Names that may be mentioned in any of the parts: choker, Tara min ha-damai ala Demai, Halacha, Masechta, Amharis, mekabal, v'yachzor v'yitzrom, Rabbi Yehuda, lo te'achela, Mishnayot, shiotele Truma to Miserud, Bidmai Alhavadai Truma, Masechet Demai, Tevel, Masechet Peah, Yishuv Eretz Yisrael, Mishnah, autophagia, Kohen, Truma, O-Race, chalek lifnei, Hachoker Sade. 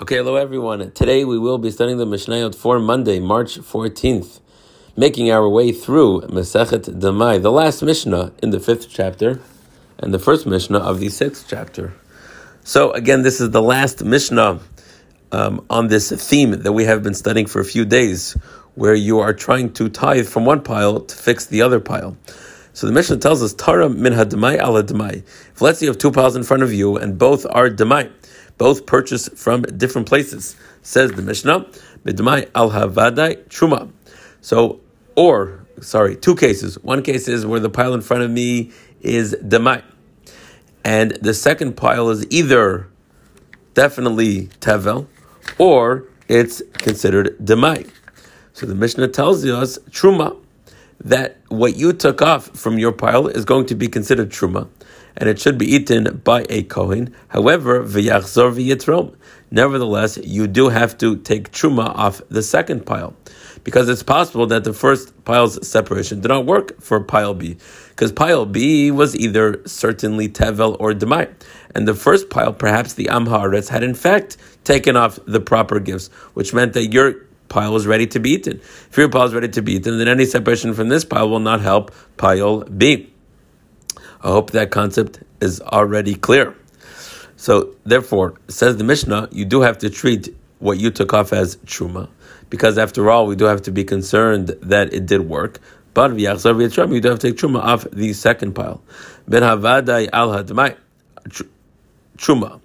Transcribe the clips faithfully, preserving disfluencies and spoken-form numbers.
Okay, hello everyone. Today we will be studying the Mishnayot for Monday, March fourteenth, making our way through Masechet Demai, the last Mishnah in the fifth chapter, and the first Mishnah of the sixth chapter. So again, this is the last Mishnah um, on this theme that we have been studying for a few days, where you are trying to tithe from one pile to fix the other pile. So the Mishnah tells us, Tara min ha-damai ala Demai. If let's say you have two piles in front of you, and both are Demai. Both purchased from different places, says the Mishnah, Bidmai Alhavadai Truma. So, or, sorry, two cases. One case is where the pile in front of me is Demai. And the second pile is either definitely Tevel, or it's considered Demai. So the Mishnah tells us, Truma, that what you took off from your pile is going to be considered Truma, and it should be eaten by a Kohen. However, v'yachzor v'yitzrom. Nevertheless, you do have to take Truma off the second pile, because it's possible that the first pile's separation did not work for pile B, because pile B was either certainly Tevel or Demai, and the first pile, perhaps the Amharis, had in fact taken off the proper gifts, which meant that your pile is ready to be eaten. If your pile is ready to be eaten, then any separation from this pile will not help pile B. I hope that concept is already clear. So, therefore, says the Mishnah, you do have to treat what you took off as Truma, because after all, we do have to be concerned that it did work. But v'yachzor v'yitzrom, you do have to take Truma off the second pile. Ben havadai al hadmai Truma.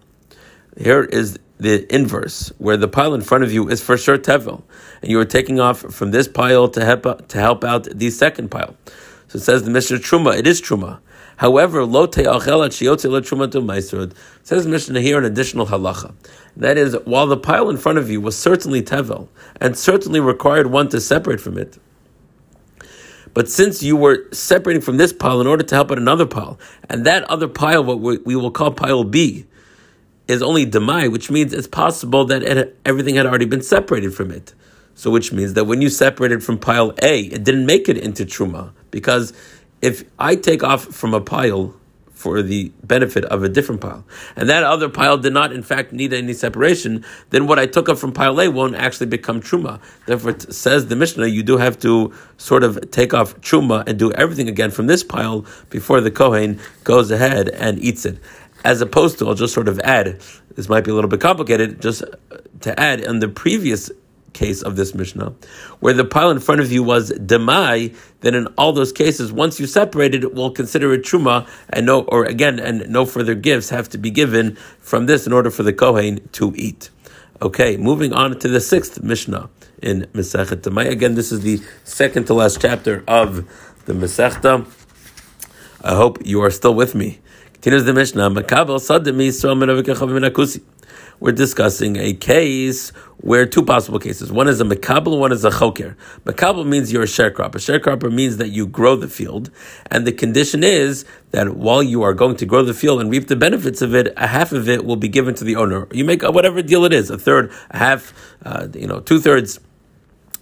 Here is the inverse, where the pile in front of you is for sure Tevel, and you are taking off from this pile to help, to help out the second pile. So it says the Mishnah Truma, it is Truma. However, lo te'achela shiotele Truma to Miserud. Says the Mishnah here an additional halacha. That is, while the pile in front of you was certainly Tevel, and certainly required one to separate from it, but since you were separating from this pile in order to help out another pile, and that other pile, what we, we will call pile B, is only Demai, which means it's possible that it, everything had already been separated from it. So which means that when you separated from pile A, it didn't make it into Truma. Because if I take off from a pile for the benefit of a different pile, and that other pile did not in fact need any separation, then what I took off from pile A won't actually become Truma. Therefore it says the Mishnah, you do have to sort of take off Truma and do everything again from this pile before the Kohen goes ahead and eats it. As opposed to, I'll just sort of add, this might be a little bit complicated, just to add in the previous case of this Mishnah, where the pile in front of you was Demai, then in all those cases, once you separated, we'll consider it Truma, and no, or again, and no further gifts have to be given from this in order for the Kohen to eat. Okay, moving on to the sixth Mishnah in Masechet Demai. Again, this is the second to last chapter of the Masechta. I hope you are still with me. Continues the Mishnah, mekabal Sade mi We're discussing a case where two possible cases. One is a mekabal, one is a choker. Mekabal means you're a sharecropper. A sharecropper means that you grow the field, and the condition is that while you are going to grow the field and reap the benefits of it, a half of it will be given to the owner. You make whatever deal it is, a third, a half, uh, you know, two thirds.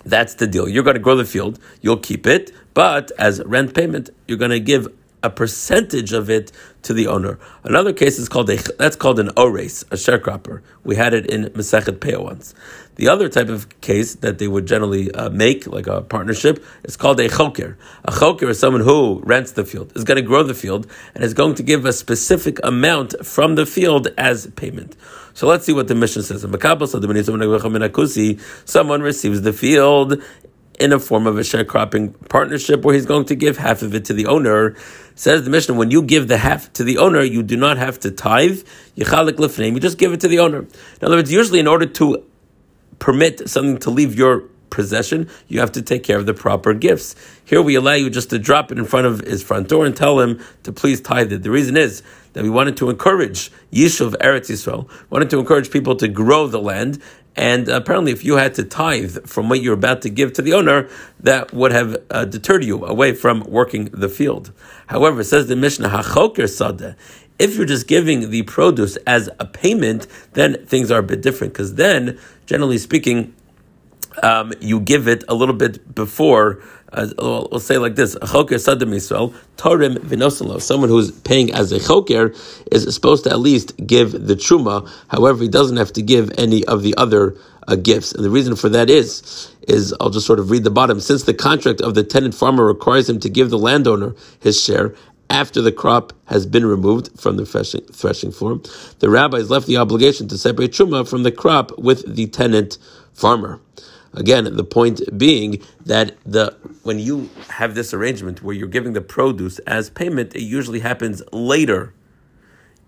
That's the deal. You're going to grow the field, you'll keep it, but as rent payment, you're going to give a percentage of it to the owner. Another case is called a, that's called an O-Race, a sharecropper. We had it in Masechet Peah once. The other type of case that they would generally uh, make, like a partnership, is called a choker. A choker is someone who rents the field, is going to grow the field, and is going to give a specific amount from the field as payment. So let's see what the Mishnah says. Someone receives the field in a form of a sharecropping partnership where he's going to give half of it to the owner. Says the Mishnah, when you give the half to the owner, you do not have to tithe. You chalek lifnei, you just give it to the owner. In other words, usually in order to permit something to leave your possession, you have to take care of the proper gifts. Here we allow you just to drop it in front of his front door and tell him to please tithe it. The reason is that we wanted to encourage Yishuv Eretz Yisrael, wanted to encourage people to grow the land. And apparently, if you had to tithe from what you're about to give to the owner, that would have uh, deterred you away from working the field. However, says the Mishnah, Hachoker Sade, if you're just giving the produce as a payment, then things are a bit different, because then, generally speaking, Um, you give it a little bit before. Uh, we'll, we'll say like this: Hachoker Sade Misrael Tarim Vinosalo. Someone who's paying as a choker is supposed to at least give the truma. However, he doesn't have to give any of the other uh, gifts. And the reason for that is, is I'll just sort of read the bottom. Since the contract of the tenant farmer requires him to give the landowner his share after the crop has been removed from the threshing, threshing floor, the rabbi is left the obligation to separate truma from the crop with the tenant farmer. Again, the point being that the when you have this arrangement where you're giving the produce as payment, it usually happens later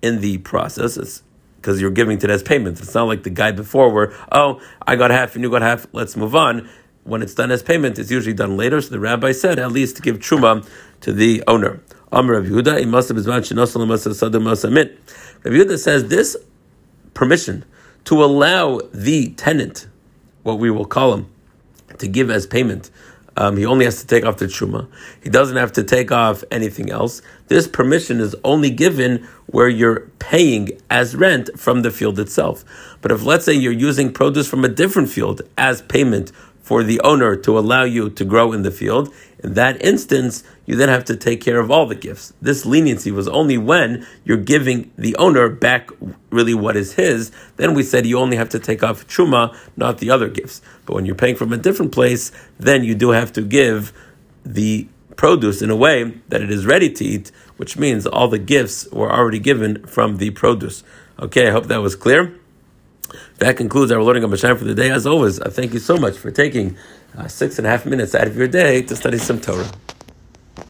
in the process because you're giving it as payment. It's not like the guy before where, oh, I got half and you got half, let's move on. When it's done as payment, it's usually done later. So the rabbi said, at least give truma to the owner. Amar Rabbi Yehuda says this permission to allow the tenant, what we will call him, to give as payment. Um, he only has to take off the truma. He doesn't have to take off anything else. This permission is only given where you're paying as rent from the field itself. But if, let's say, you're using produce from a different field as payment for the owner to allow you to grow in the field, in that instance, you then have to take care of all the gifts. This leniency was only when you're giving the owner back really what is his. Then we said you only have to take off truma, not the other gifts. But when you're paying from a different place, then you do have to give the produce in a way that it is ready to eat, which means all the gifts were already given from the produce. Okay, I hope that was clear. That concludes our learning of Mishnah for the day. As always, I thank you so much for taking uh, six and a half minutes out of your day to study some Torah.